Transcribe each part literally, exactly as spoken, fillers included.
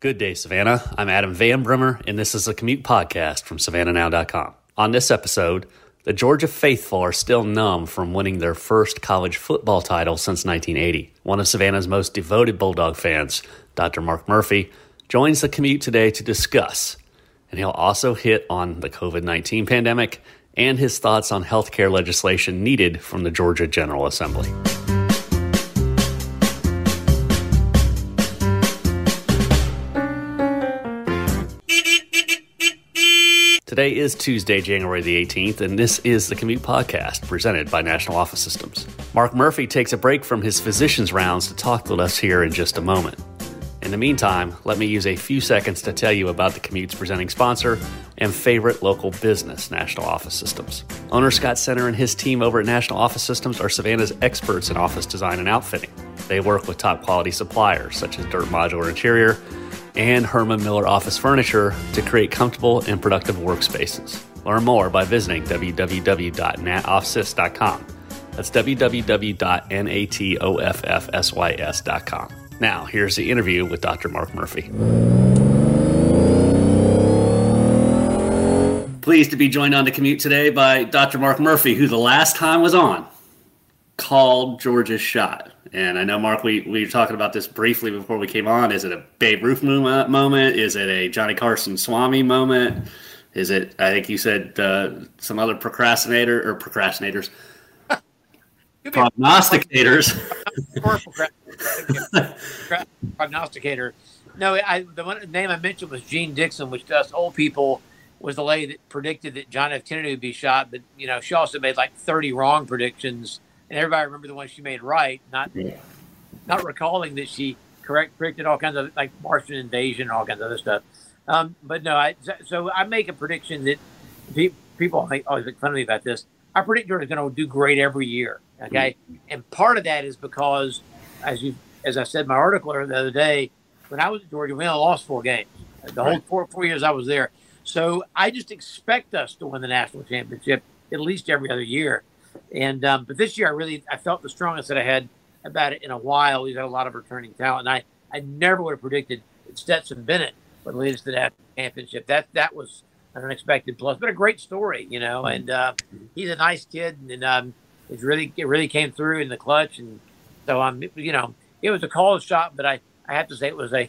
Good day, Savannah. I'm Adam Van Brimmer, and this is a Commute Podcast from Savannah Now dot com. On this episode, the Georgia faithful are still numb from winning their first college football title since nineteen eighty. One of Savannah's most devoted Bulldog fans, Doctor Mark Murphy, joins the Commute today to discuss, and he'll also hit on the COVID nineteen pandemic and his thoughts on healthcare legislation needed from the Georgia General Assembly. Today is Tuesday, January the eighteenth, and this is the Commute Podcast presented by National Office Systems. Mark Murphy takes a break from his physician's rounds to talk with us here in just a moment. In the meantime, let me use a few seconds to tell you about the Commute's presenting sponsor and favorite local business, National Office Systems. Owner Scott Center and his team over at National Office Systems are Savannah's experts in office design and outfitting. They work with top quality suppliers such as Dirt Modular Interior and Herman Miller Office Furniture to create comfortable and productive workspaces. Learn more by visiting w w w dot nat off sys dot com. That's w w w dot nat off sys dot com. Now, here's the interview with Doctor Mark Murphy. Pleased to be joined on the Commute today by Doctor Mark Murphy, who the last time was on called Georgia's shot. And I know, Mark, we, we were talking about this briefly before we came on. Is it a Babe Ruth moment? Is it a Johnny Carson Swami moment? Is it, I think you said, uh, some other procrastinator or procrastinators? Prognosticators. Prognosticator. No, I, the one name I mentioned was Jeane Dixon, which to us old people was the lady that predicted that John F. Kennedy would be shot. But, you know, she also made like thirty wrong predictions. And everybody remember the one she made right, not yeah. not recalling that she correct predicted all kinds of, like, Martian invasion and all kinds of other stuff. Um, but no, I, so I make a prediction that pe- people make, always make fun of me about this. I predict Georgia's going to do great every year, okay? Mm-hmm. And part of that is because, as you, as I said in my article the other day, when I was at Georgia, we only lost four games. The right. whole four, four years I was there. So I just expect us to win the national championship at least every other year. And um, but this year I really I felt the strongest that I had about it in a while. We've had a lot of returning talent. And I, I never would have predicted that Stetson Bennett would lead us to that championship. That that was an unexpected plus, but a great story, you know. And uh, he's a nice kid, and um, it really it really came through in the clutch. And so I'm, um, you know, it was a call shot, but I, I have to say it was a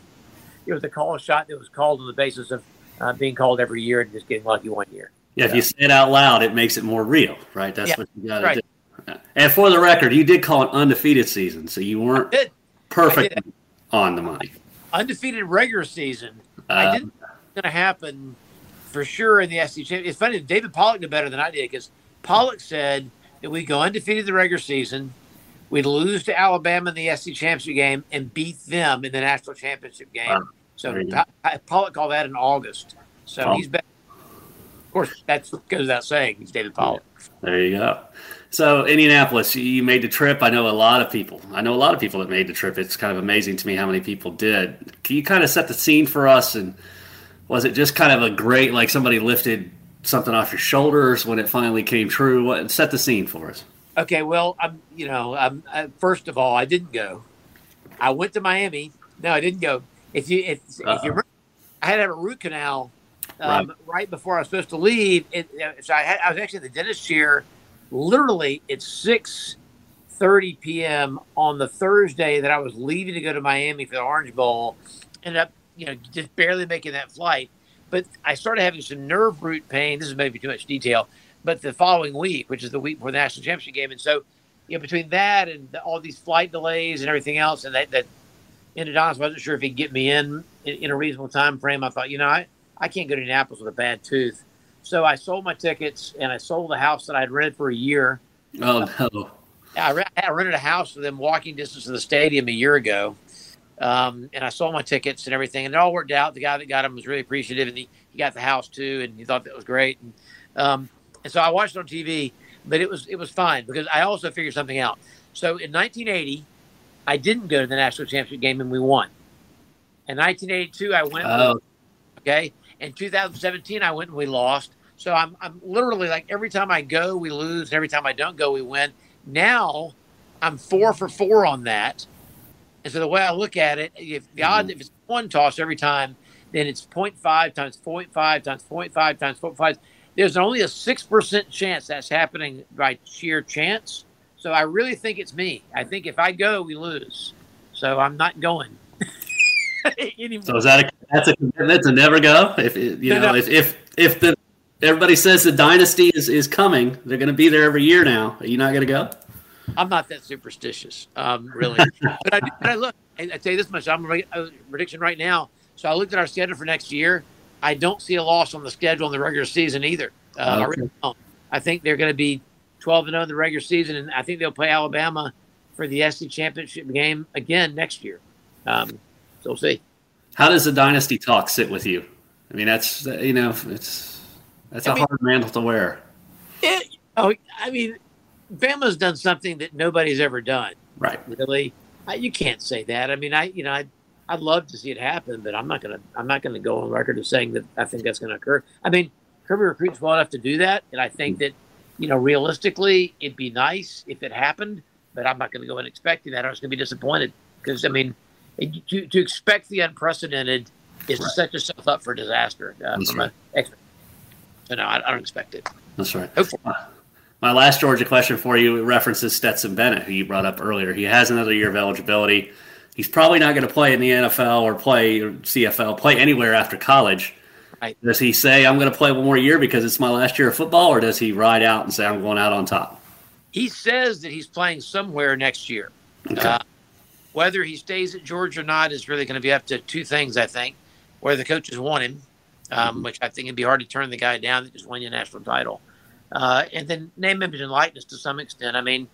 it was a call shot that was called on the basis of uh, being called every year and just getting lucky one year. Yeah, if you say it out loud, it makes it more real, right? That's yeah, what you got to right. do. And for the record, you did call it undefeated season, so you weren't perfect on the money. Undefeated regular season. Uh, I didn't think it was going to happen for sure in the S E C championship. It's funny, David Pollock did better than I did because Pollock said that we'd go undefeated the regular season, we'd lose to Alabama in the S E C championship game, and beat them in the national championship game. Wow. So Pollock called that in August. So oh. he's better. Of course, that goes without saying. He's David Pollock. There you go. So, Indianapolis, you made the trip. I know a lot of people. I know a lot of people that made the trip. It's kind of amazing to me how many people did. Can you kind of set the scene for us? And was it just kind of a great, like somebody lifted something off your shoulders when it finally came true? What set the scene for us? Okay, well, I'm, you know, I'm, I, first of all, I didn't go. I went to Miami. No, I didn't go. If you, if, if you, I had to have a root canal. Um, right. right before I was supposed to leave, it, so I, had, I was actually in the dentist chair. Literally, it's six thirty p.m. on the Thursday that I was leaving to go to Miami for the Orange Bowl. Ended up, you know, just barely making that flight. But I started having some nerve root pain. This is maybe too much detail, but the following week, which is the week before the national championship game, and so you know, between that and the, all these flight delays and everything else, and that, that endodontist wasn't sure if he'd get me in, in in a reasonable time frame. I thought, you know, I. I can't go to Indianapolis with a bad tooth. So I sold my tickets, and I sold the house that I had rented for a year. Oh, no. I, I rented a house within walking distance of the stadium a year ago. Um, and I saw my tickets and everything, and it all worked out. The guy that got them was really appreciative, and he, he got the house too, and he thought that was great. And, um, and so I watched it on T V, but it was it was fine because I also figured something out. So in nineteen eighty, I didn't go to the national championship game, and we won. In nineteen eighty-two, I went. Oh. Okay. In two thousand seventeen, I went and we lost. So I'm I'm literally like every time I go, we lose, and every time I don't go, we win. Now I'm four for four on that. And so the way I look at it, if the odds, if it's one toss every time, then it's point five times point five times point five times point five. There's only a six percent chance that's happening by sheer chance. So I really think it's me. I think if I go, we lose. So I'm not going anymore. So is that a, that's a commitment to never go? If it, you no, know, no. if if if the everybody says the dynasty is, is coming, they're going to be there every year now. Are you not going to go? I'm not that superstitious, um, really. But I, but I look, I, I tell you this much, I'm a prediction right now. So I looked at our schedule for next year. I don't see a loss on the schedule in the regular season either. Uh, okay. I, really don't. I think they're going to be twelve and oh in the regular season, and I think they'll play Alabama for the S E C championship game again next year. Um, so we'll see. How does the dynasty talk sit with you? I mean, that's, you know, it's that's I a mean, hard mantle to wear. It, oh, I mean – Bama's done something that nobody's ever done. Right. Really? I, you can't say that. I mean, I, you know, I, I'd love to see it happen, but I'm not going to, I'm not going to go on record of saying that I think that's going to occur. I mean, Kirby recruits well enough to do that. And I think that, you know, realistically, it'd be nice if it happened, but I'm not going to go in expecting that. I was going to be disappointed because, I mean, it, to, to expect the unprecedented is right. to set yourself up for disaster. Uh, that's right. A, so no, I, I don't expect it. That's right. Hopefully. My last Georgia question for you references Stetson Bennett, who you brought up earlier. He has another year of eligibility. He's probably not going to play in the N F L or play C F L, play anywhere after college. Right. Does he say, I'm going to play one more year because it's my last year of football, or does he ride out and say, I'm going out on top? He says that he's playing somewhere next year. Okay. Uh, whether he stays at Georgia or not is really going to be up to two things, I think, where the coaches want him, um, mm-hmm. which I think it'd be hard to turn the guy down that just won you a national title. Uh, and then name, image, and likeness to some extent. I mean,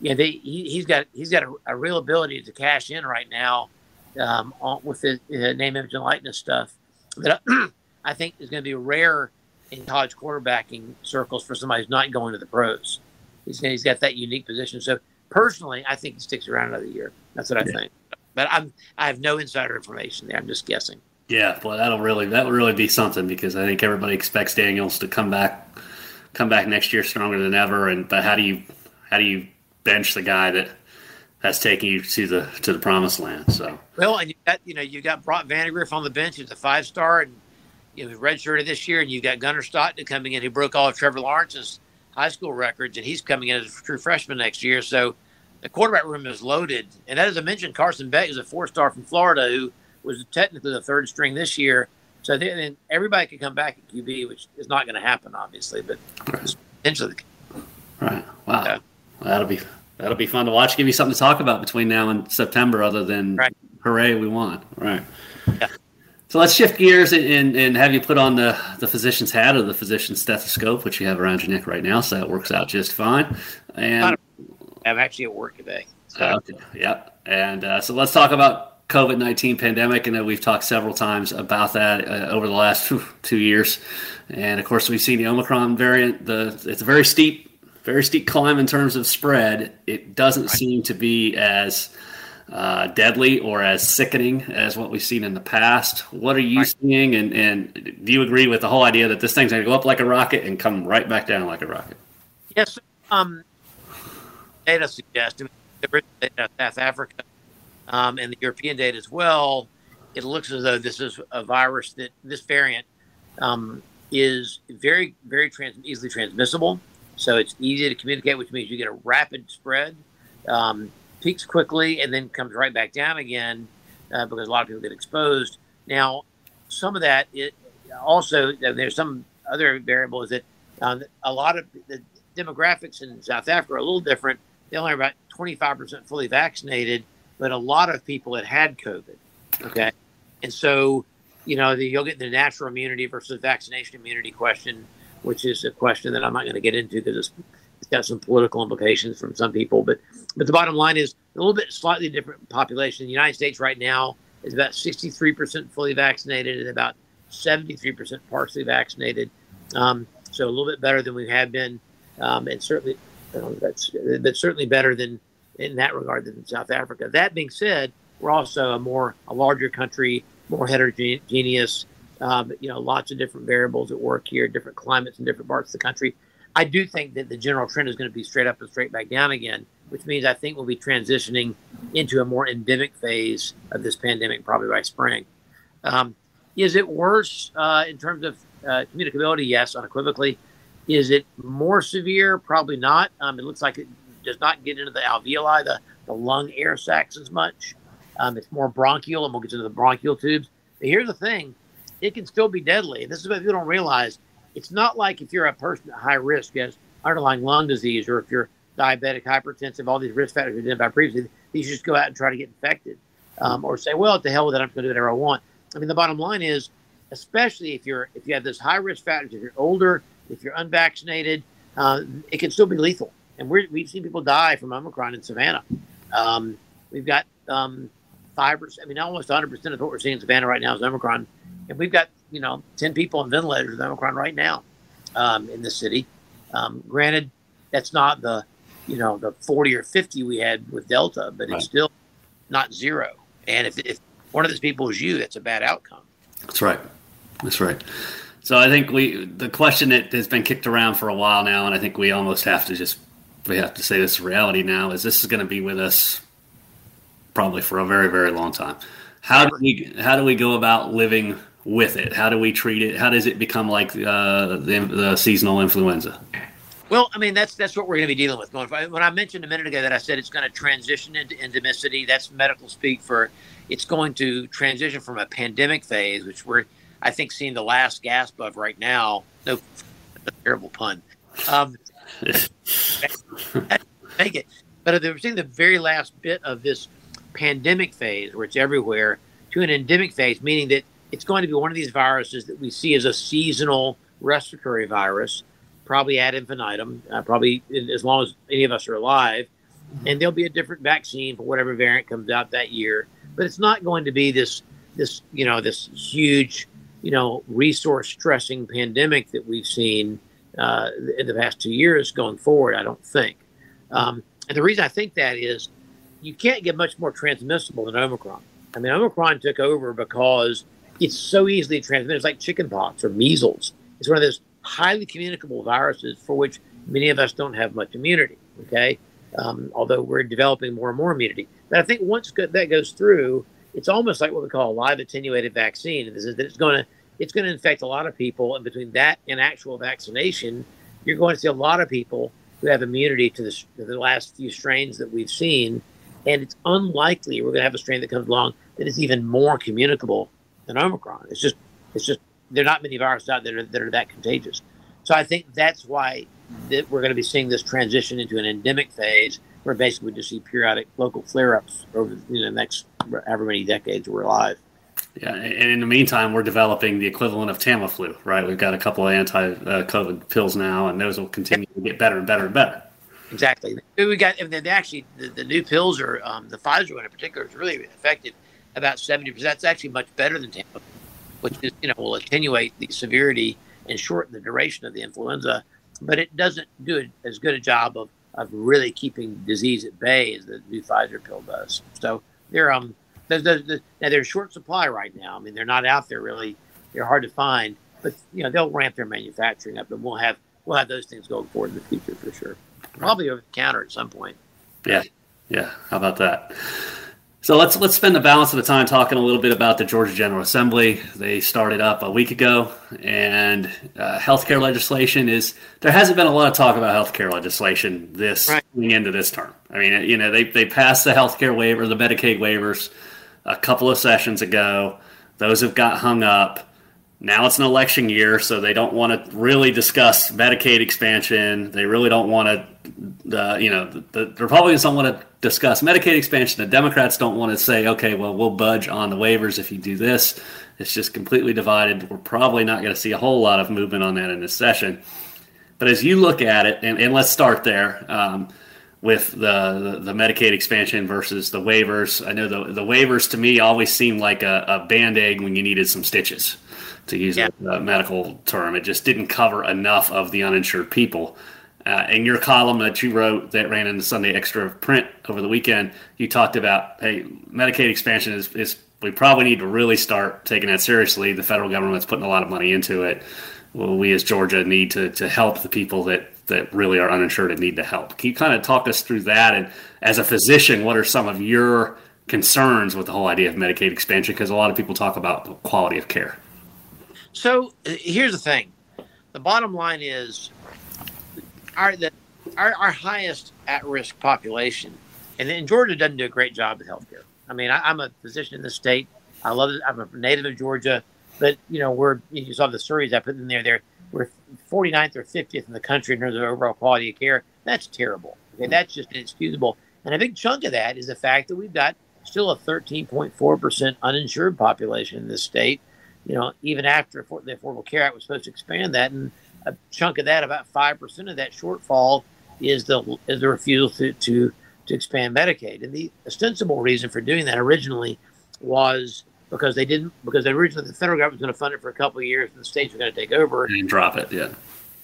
yeah, they, he, he's got he's got a, a real ability to cash in right now um, on, with the uh, name, image, and likeness stuff that I, I think is going to be rare in college quarterbacking circles for somebody who's not going to the pros. He's he's got that unique position. So personally, I think he sticks around another year. That's what I yeah. think. But I'm I have no insider information there. I'm just guessing. Yeah, well, that'll really that'll really be something because I think everybody expects Daniels to come back. Come back next year stronger than ever, and but how do you how do you bench the guy that has taken you to the to the promised land? So well, and you got you know you got Brock Vandegrift on the bench, who's a five star, and you know redshirted this year, and you got Gunnar Stott coming in, who broke all of Trevor Lawrence's high school records, and he's coming in as a true freshman next year. So the quarterback room is loaded, and as I mentioned, Carson Beck is a four star from Florida, who was technically the third string this year. So then everybody could come back at Q B, which is not going to happen, obviously, but right. potentially. Right. Wow. So, well, that'll be that'll be fun to watch. Give you something to talk about between now and September, other than right. hooray, we won. Right. Yeah. So let's shift gears and, and, and have you put on the, the physician's hat or the physician's stethoscope, which you have around your neck right now, so that works out just fine. And I'm actually at work today. So. Okay. Yep. And uh, so let's talk about COVID nineteen pandemic. I know we've talked several times about that uh, over the last two years. And of course, we've seen the Omicron variant. The It's a very steep, very steep climb in terms of spread. It doesn't right. seem to be as uh, deadly or as sickening as what we've seen in the past. What are you right. seeing? And, and do you agree with the whole idea that this thing's going to go up like a rocket and come right back down like a rocket? Yes. Um, data suggests, the data of South Africa, Um, and the European data as well, it looks as though this is a virus that this variant um, is very, very trans- easily transmissible. So it's easy to communicate, which means you get a rapid spread, um, peaks quickly, and then comes right back down again uh, because a lot of people get exposed. Now, some of that it also, there's some other variables that uh, a lot of the demographics in South Africa are a little different. They only are about twenty-five percent fully vaccinated. But a lot of people had had COVID, okay? And so, you know, the, you'll get the natural immunity versus vaccination immunity question, which is a question that I'm not going to get into because it's, it's got some political implications from some people. But but the bottom line is a little bit slightly different population. The United States right now is about sixty-three percent fully vaccinated and about seventy-three percent partially vaccinated. Um, so a little bit better than we have been. Um, and certainly, you know, that's, that's certainly better than in that regard than South Africa. That being said, we're also a more, a larger country, more heterogeneous, um, you know, lots of different variables at work here, different climates in different parts of the country. I do think that the general trend is going to be straight up and straight back down again, which means I think we'll be transitioning into a more endemic phase of this pandemic probably by spring. Um, is it worse uh, in terms of uh, communicability? Yes, unequivocally. Is it more severe? Probably not. Um, it looks like it does not get into the alveoli, the, the lung air sacs as much. Um, it's more bronchial, and we'll get into the bronchial tubes. But here's the thing. It can still be deadly. This is what people don't realize. It's not like if you're a person at high risk, who has underlying lung disease, or if you're diabetic, hypertensive, all these risk factors we did about previously, these just go out and try to get infected. Um, or say, well, to hell with it, I'm going to do whatever I want. I mean, the bottom line is, especially if you're if you have this high risk factors, if you're older, if you're unvaccinated, uh, it can still be lethal. And we're, we've seen people die from Omicron in Savannah. Um, we've got um, five percent, I mean, almost one hundred percent of what we're seeing in Savannah right now is Omicron. And we've got, you know, ten people on ventilators with Omicron right now um, in the city. Um, granted, that's not the, you know, the forty or fifty we had with Delta, but right. It's still not zero. And if, if one of those people is you, that's a bad outcome. That's right. That's right. So I think we, the question that has been kicked around for a while now, and I think we almost have to just, we have to say this is reality now, is this is going to be with us probably for a very, very long time. How do we, how do we go about living with it? How do we treat it? How does it become like uh, the, the seasonal influenza? Well, I mean, that's that's what we're going to be dealing with. When I mentioned a minute ago that I said it's going to transition into endemicity, that's medical speak for it's going to transition from a pandemic phase, which we're, I think, seeing the last gasp of right now. No, terrible pun. Um, make it. But we're seeing the very last bit of this pandemic phase, where it's everywhere, to an endemic phase, meaning that it's going to be one of these viruses that we see as a seasonal respiratory virus, probably ad infinitum, uh, probably as long as any of us are alive. And there'll be a different vaccine for whatever variant comes out that year. But it's not going to be this, this you know, this huge, you know, resource stressing pandemic that we've seen uh, in the past two years going forward, I don't think. Um, and the reason I think that is you can't get much more transmissible than Omicron. I mean, Omicron took over because it's so easily transmitted. It's like chickenpox or measles. It's one of those highly communicable viruses for which many of us don't have much immunity, okay? Um, although we're developing more and more immunity. But I think once go- that goes through, it's almost like what we call a live attenuated vaccine. And this is that it's going to it's going to infect a lot of people. And between that and actual vaccination, you're going to see a lot of people who have immunity to, this, to the last few strains that we've seen. And it's unlikely we're going to have a strain that comes along that is even more communicable than Omicron. It's just it's just there are not many viruses out there that are, that are that contagious. So I think that's why that we're going to be seeing this transition into an endemic phase where basically we just see periodic local flare-ups over you know, the next however many decades we're alive. Yeah, and in the meantime, we're developing the equivalent of Tamiflu, right? We've got a couple of anti-COVID pills now, and those will continue to get better and better and better. Exactly. We got, and then actually, the, the new pills are, um, the Pfizer one in particular, is really effective, about seventy percent. That's actually much better than Tamiflu, which is, you know, will attenuate the severity and shorten the duration of the influenza, but it doesn't do as good a job of, of really keeping disease at bay as the new Pfizer pill does. So they're um they're, they're, they're, now they're short supply right now. I mean, they're not out there really; they're hard to find. But you know, they'll ramp their manufacturing up, and we'll have we'll have those things going forward in the future for sure. Probably over the counter at some point. Yeah, yeah. How about that? So let's let's spend the balance of the time talking a little bit about the Georgia General Assembly. They started up a week ago, and uh, healthcare legislation is there hasn't been a lot of talk about healthcare legislation this right. into this term. I mean, you know, they they passed the healthcare waiver, the Medicaid waivers, a couple of sessions ago. Those have got hung up. Now it's an election year, so they don't want to really discuss Medicaid expansion. They really don't want to, uh, you know, the, the Republicans don't want to discuss Medicaid expansion. The Democrats don't want to say, okay, well, we'll budge on the waivers if you do this. It's just completely divided. We're probably not going to see a whole lot of movement on that in this session. But as you look at it, and, and let's start there, um, with the, the Medicaid expansion versus the waivers. I know the, the waivers to me always seem like a, a Band-Aid when you needed some stitches, to use yeah. a, a medical term. It just didn't cover enough of the uninsured people. Uh, in your column that you wrote that ran in the Sunday Extra print over the weekend, you talked about, hey, Medicaid expansion is, is we probably need to really start taking that seriously. The federal government's putting a lot of money into it. Well, we as Georgia need to, to help the people that, that really are uninsured and need to help. Can you kind of talk us through that? And as a physician, what are some of your concerns with the whole idea of Medicaid expansion? Because a lot of people talk about the quality of care. So here's the thing. The bottom line is our, the, our, our highest at-risk population, and then Georgia doesn't do a great job in healthcare. I mean, I, I'm a physician in the state. I love it. I'm a native of Georgia. But, you know, we're, you saw the surveys I put in there, there. We're forty-ninth or fiftieth in the country in terms of overall quality of care. That's terrible. Okay, that's just inexcusable. And a big chunk of that is the fact that we've got still a thirteen point four percent uninsured population in this state. You know, even after the Affordable Care Act was supposed to expand that, and a chunk of that, about five percent of that shortfall, is the is the refusal to, to, to expand Medicaid. And the ostensible reason for doing that originally was because they didn't, because they originally the federal government was going to fund it for a couple of years, and the states were going to take over and drop it. Yeah,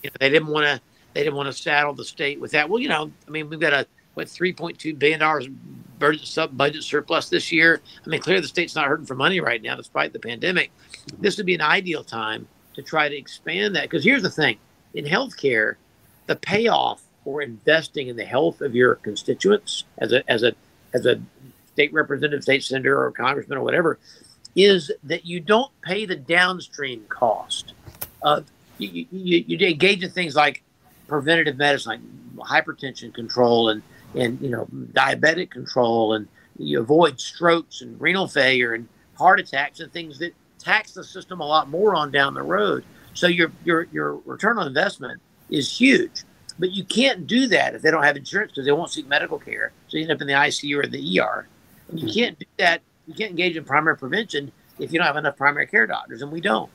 you know, they didn't want to. They didn't want to saddle the state with that. Well, you know, I mean, we've got a what three point two billion dollars budget, budget surplus this year. I mean, clearly the state's not hurting for money right now, despite the pandemic. This would be an ideal time to try to expand that. Because here's the thing: in healthcare, the payoff for investing in the health of your constituents, as a as a as a state representative, state senator, or congressman, or whatever, is that you don't pay the downstream cost. Uh, you, you, you engage in things like preventative medicine, like hypertension control and, and you know diabetic control, and you avoid strokes and renal failure and heart attacks and things that tax the system a lot more on down the road. So your your your return on investment is huge. But you can't do that if they don't have insurance because they won't seek medical care. So you end up in the I C U or the E R. And you can't do that. You can't engage in primary prevention if you don't have enough primary care doctors, and we don't.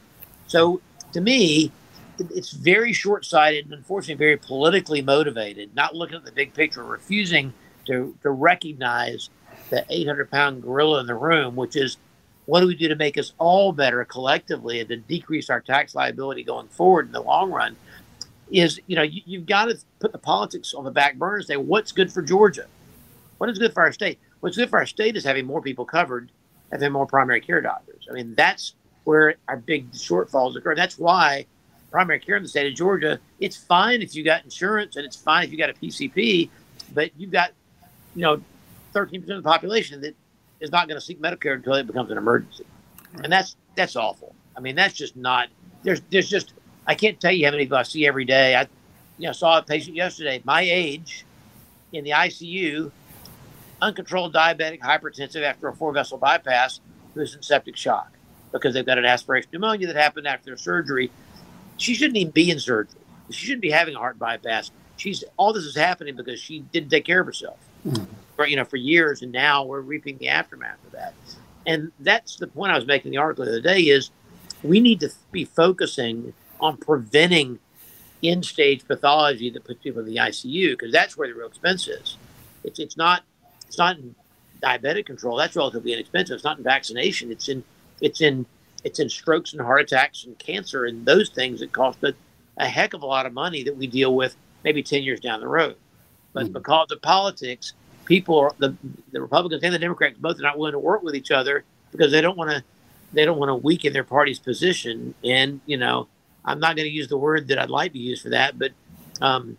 So to me, it's very short-sighted and unfortunately very politically motivated, not looking at the big picture, refusing to, to recognize the eight hundred pound gorilla in the room, which is what do we do to make us all better collectively and to decrease our tax liability going forward in the long run is, you know, you, you've got to put the politics on the back burner and say, what's good for Georgia? What is good for our state? What's good for our state is having more people covered, having more primary care doctors. I mean, that's where our big shortfalls occur. That's why primary care in the state of Georgia, it's fine if you got insurance and it's fine if you got a P C P, but you've got, you know, thirteen percent of the population that is not going to seek Medicare until it becomes an emergency. And that's that's awful. I mean, that's just not, there's there's just, I can't tell you how many people I see every day. I you know, saw a patient yesterday, my age, in the I C U, uncontrolled diabetic hypertensive after a four-vessel bypass who's in septic shock because they've got an aspiration pneumonia that happened after their surgery. She shouldn't even be in surgery. She shouldn't be having a heart bypass. She's all this is happening because she didn't take care of herself, mm. for, you know, for years, and now we're reaping the aftermath of that. And that's the point I was making in the article the other day is we need to be focusing on preventing end-stage pathology that puts people in the I C U because that's where the real expense is. It's it's not. It's not in diabetic control. That's relatively inexpensive. It's not in vaccination. It's in, it's in, it's in strokes and heart attacks and cancer and those things that cost a, a heck of a lot of money that we deal with maybe ten years down the road. But mm-hmm. because of politics, people are, the the Republicans and the Democrats both are not willing to work with each other because they don't want to, they don't want to weaken their party's position. And you know, I'm not going to use the word that I'd like to use for that, but. Um,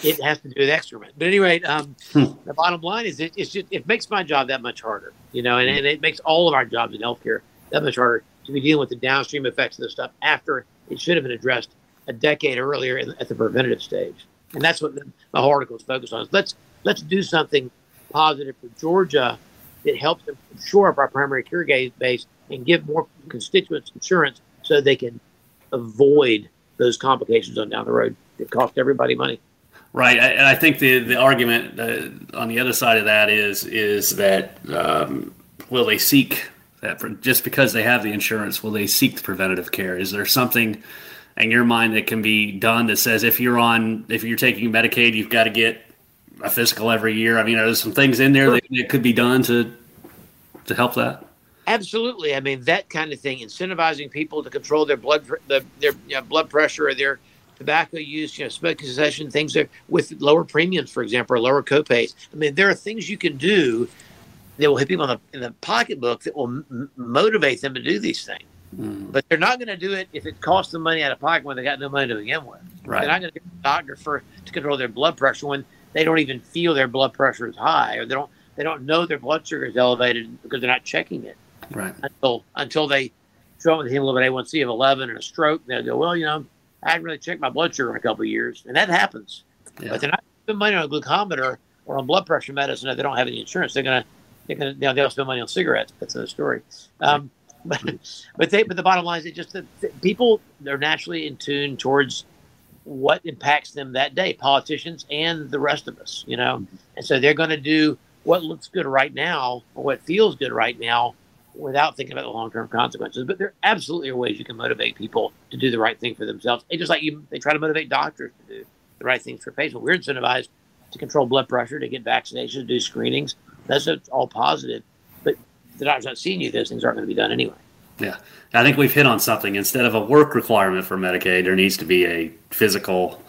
It has to do with excrement. But anyway, um, hmm. the bottom line is it, it's just, it makes my job that much harder, you know, and, and it makes all of our jobs in healthcare that much harder to be dealing with the downstream effects of this stuff after it should have been addressed a decade earlier at the preventative stage. And that's what the, the whole article is focused on. Is let's let's do something positive for Georgia that helps them shore up our primary care base and give more constituents insurance so they can avoid those complications on down the road that cost everybody money. Right, and I think the the argument uh, on the other side of that is is that um, will they seek that for, just because they have the insurance? Will they seek the preventative care? Is there something in your mind that can be done that says if you're on if you're taking Medicaid, you've got to get a physical every year? I mean, are there some things in there that, that could be done to to help that? Absolutely. I mean, that kind of thing, incentivizing people to control their blood the, their you know, blood pressure or their tobacco use, you know, smoking cessation, things there with lower premiums, for example, or lower copays. I mean, there are things you can do that will hit people in the, in the pocketbook that will m- motivate them to do these things. Mm. But they're not going to do it if it costs them money out of pocket when they got no money to begin with. Right. They're not going to go to the doctor for to control their blood pressure when they don't even feel their blood pressure is high, or they don't they don't know their blood sugar is elevated because they're not checking it. Right. Until until they show up with a hemoglobin A one C of eleven and a stroke, they'll go, well, you know, I haven't really checked my blood sugar in a couple of years, and that happens. Yeah. But they're not spending money on a glucometer or on blood pressure medicine if they don't have any insurance. They're gonna they're gonna you know, they'll spend money on cigarettes. That's another story. Um, but but they but the bottom line is it just that people are naturally in tune towards what impacts them that day, politicians and the rest of us, you know. Mm-hmm. And so they're going to do what looks good right now or what feels good right now, without thinking about the long-term consequences. But there absolutely are ways you can motivate people to do the right thing for themselves. It's just like you, they try to motivate doctors to do the right things for patients. We're incentivized to control blood pressure, to get vaccinations, to do screenings. That's all positive. But if the doctor's not seeing you, those things aren't going to be done anyway. Yeah. I think we've hit on something. Instead of a work requirement for Medicaid, there needs to be a physical,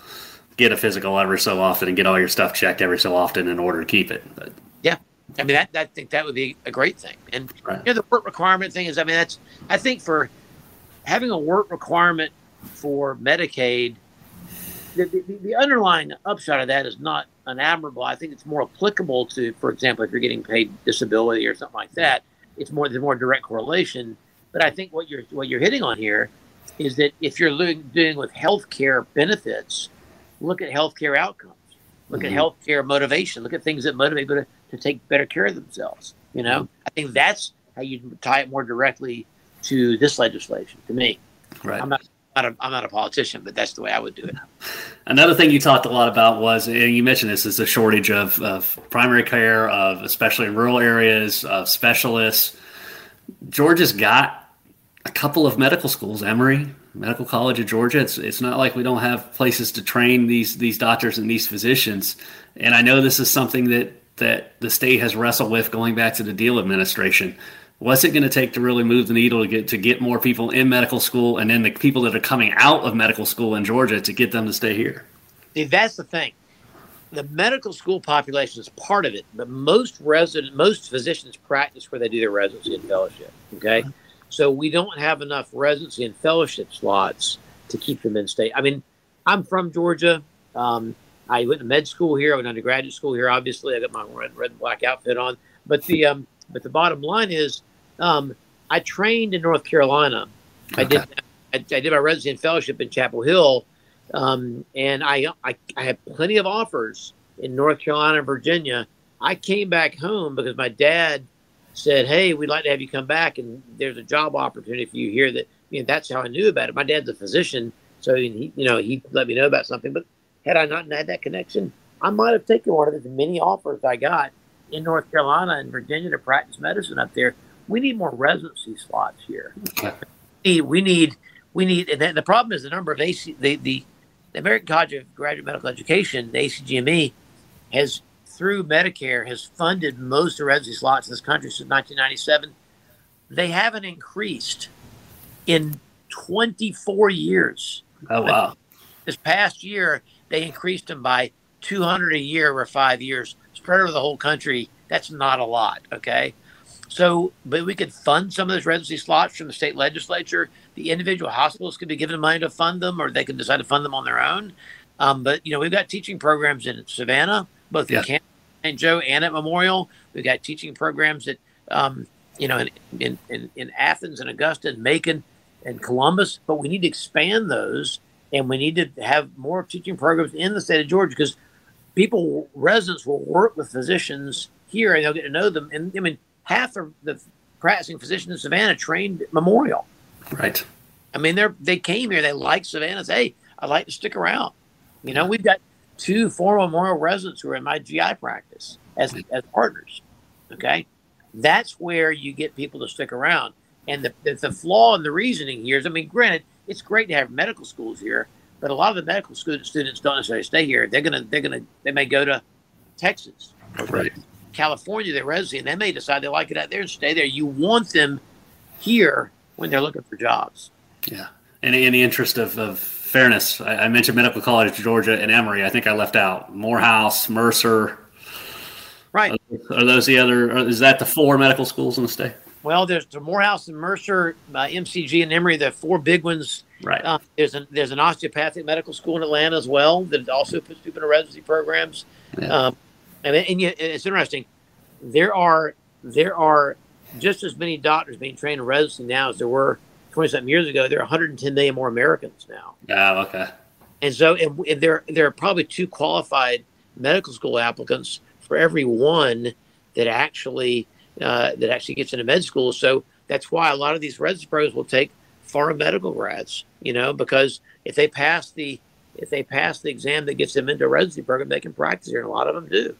get a physical every so often and get all your stuff checked every so often in order to keep it. But, yeah. I mean, that, that, I think that would be a great thing. And right. you know, the work requirement thing is, I mean, that's, I think for having a work requirement for Medicaid, the, the, the underlying upshot of that is not unadmirable. I think it's more applicable to, for example, if you're getting paid disability or something like that, it's more, the more direct correlation. But I think what you're, what you're hitting on here is that if you're lo- doing with healthcare benefits, look at healthcare outcomes, look mm-hmm. at healthcare motivation, look at things that motivate people to, to take better care of themselves. You know, I think that's how you tie it more directly to this legislation, to me. Right. I'm not, I'm not a, I'm not a politician, but that's the way I would do it. Another thing you talked a lot about was, and you mentioned this, is the shortage of, of primary care, of especially in rural areas, of specialists. Georgia's got a couple of medical schools, Emory, Medical College of Georgia. It's it's not like we don't have places to train these these doctors and these physicians. And I know this is something that that the state has wrestled with going back to the Deal administration. What's it going to take to really move the needle to get to get more people in medical school, and then the people that are coming out of medical school in Georgia to get them to stay here? See, that's the thing. The medical school population is part of it, but most resident, most physicians practice where they do their residency and fellowship, okay? So we don't have enough residency and fellowship slots to keep them in state. I mean, I'm from Georgia. Um, I went to med school here. I went to undergraduate school here, obviously. I got my red, red and black outfit on. But the um, but the bottom line is um, I trained in North Carolina. Okay. I did I, I did my residency and fellowship in Chapel Hill. Um, and I, I I had plenty of offers in North Carolina and Virginia. I came back home because my dad said, hey, we'd like to have you come back, and there's a job opportunity for you here. That, you know, that's how I knew about it. My dad's a physician, so he, you know, he let me know about something. But had I not had that connection, I might have taken one of the many offers I got in North Carolina and Virginia to practice medicine up there. We need more residency slots here. We need, we need, and the problem is the number of A C, the, the The American College of Graduate Medical Education, the A C G M E, has, through Medicare, has funded most of the residency slots in this country since nineteen ninety-seven. They haven't increased in twenty-four years. Oh, wow. This past year, they increased them by two hundred a year over five years. Spread over the whole country, that's not a lot, okay? So, but we could fund some of those residency slots from the state legislature. The individual hospitals could be given money to fund them, or they could decide to fund them on their own. Um, but, you know, we've got teaching programs in Savannah, both yeah. in Camp Saint Joe and at Memorial. We've got teaching programs at, um, you know, in, in, in, in Athens and Augusta and Macon and Columbus. But we need to expand those, and we need to have more teaching programs in the state of Georgia, because people, residents, will work with physicians here, and they'll get to know them. And, I mean, half of the practicing physicians in Savannah trained at Memorial. Right. I mean, they're they came here. They like Savannah. Say, hey, I'd like to stick around. You know, we've got two former Memorial residents who are in my G I practice as as partners. Okay. That's where you get people to stick around. And the, the, the flaw in the reasoning here is, I mean, granted, it's great to have medical schools here, but a lot of the medical school students don't necessarily stay here. They're gonna they're gonna they may go to Texas or right. California, their residency, and then they decide they like it out there and stay there. You want them here when they're looking for jobs. Yeah. And in the interest of, of fairness, I, I mentioned Medical College of Georgia and Emory. I think I left out Morehouse, Mercer. Right. Are, are those the other, are, is that the four medical schools in the state? Well, there's the Morehouse and Mercer, uh, M C G and Emory, the four big ones. Right. Uh, there's, an, there's an osteopathic medical school in Atlanta as well that also puts people in residency programs. Yeah. Um, and and you, it's interesting. There are there are just as many doctors being trained in residency now as there were twenty-something years ago. There are one hundred ten million more Americans now. Oh, okay. And so and, and there, there are probably two qualified medical school applicants for every one that actually uh, that actually gets into med school. So that's why a lot of these residency programs will take foreign medical grads, you know, because if they pass the if they pass the exam that gets them into a residency program, they can practice here, and a lot of them do.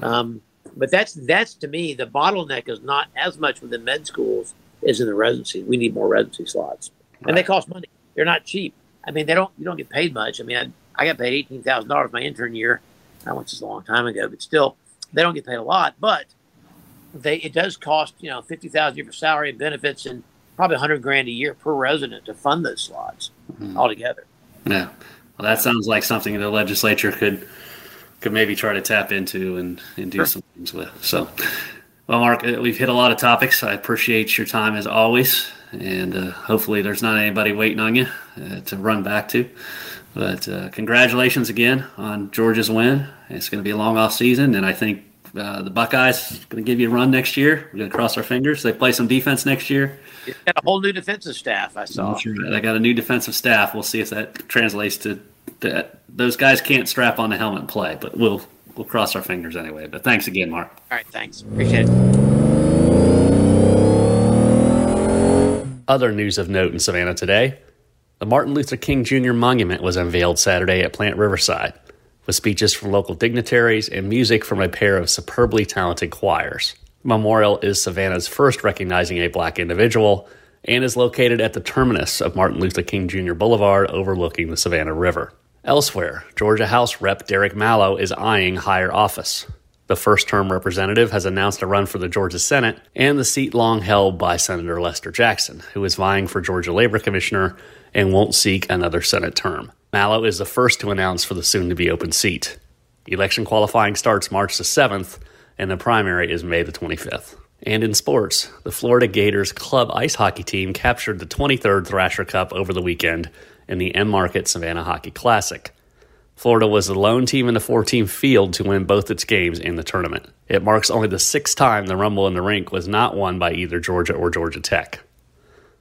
Um, but that's that's to me the bottleneck is not as much within med schools as in the residency. We need more residency slots, and right. they cost money. They're not cheap. I mean, they don't you don't get paid much. I mean, I, I got paid eighteen thousand dollars my intern year. I went this a long time ago, but still, they don't get paid a lot. But they it does cost you know fifty thousand a year for salary and benefits, and probably a hundred grand a year per resident to fund those slots mm-hmm. altogether. Yeah. Well, that sounds like something the legislature could could maybe try to tap into and, and do sure. some things with. So, well, Mark, we've hit a lot of topics. I appreciate your time as always, and uh, hopefully there's not anybody waiting on you uh, to run back to. But uh, congratulations again on Georgia's win. It's going to be a long off season, and I think uh, the Buckeyes are going to give you a run next year. We're going to cross our fingers. They play some defense next year. They got a whole new defensive staff, I saw. Sure. They got a new defensive staff. We'll see if that translates to that. Those guys can't strap on the helmet and play, but we'll we'll cross our fingers anyway. But thanks again, Mark. All right, thanks. Appreciate it. Other news of note in Savannah today. The Martin Luther King Junior monument was unveiled Saturday at Plant Riverside, with speeches from local dignitaries and music from a pair of superbly talented choirs. The memorial is Savannah's first recognizing a black individual and is located at the terminus of Martin Luther King Junior Boulevard overlooking the Savannah River. Elsewhere, Georgia House Representative Derek Mallow is eyeing higher office. The first-term representative has announced a run for the Georgia Senate and the seat long held by Senator Lester Jackson, who is vying for Georgia Labor Commissioner and won't seek another Senate term. Mallow is the first to announce for the soon-to-be open seat. Election qualifying starts March the seventh, and the primary is May the twenty-fifth. And in sports, the Florida Gators club ice hockey team captured the twenty-third Thrasher Cup over the weekend in the M-Market Savannah Hockey Classic. Florida was the lone team in the four-team field to win both its games in the tournament. It marks only the sixth time the Rumble in the Rink was not won by either Georgia or Georgia Tech.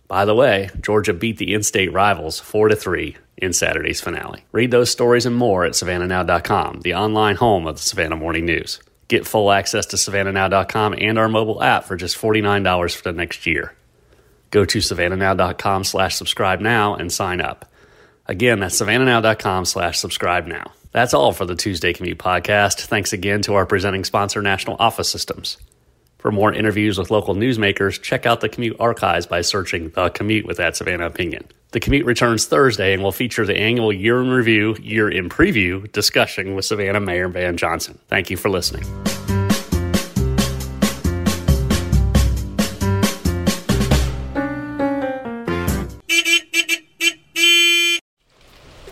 By the way, Georgia beat the in-state rivals four to three in Saturday's finale. Read those stories and more at Savannah Now dot com, the online home of the Savannah Morning News. Get full access to Savannah Now dot com and our mobile app for just forty-nine dollars for the next year. Go to Savannah Now dot com slash subscribe now and sign up. Again, that's Savannah Now dot com slash subscribe now. That's all for the Tuesday Commute Podcast. Thanks again to our presenting sponsor, National Office Systems. For more interviews with local newsmakers, check out the Commute archives by searching The Commute with That Savannah Opinion. The Commute returns Thursday and will feature the annual Year in Review, Year in Preview discussion with Savannah Mayor Van Johnson. Thank you for listening.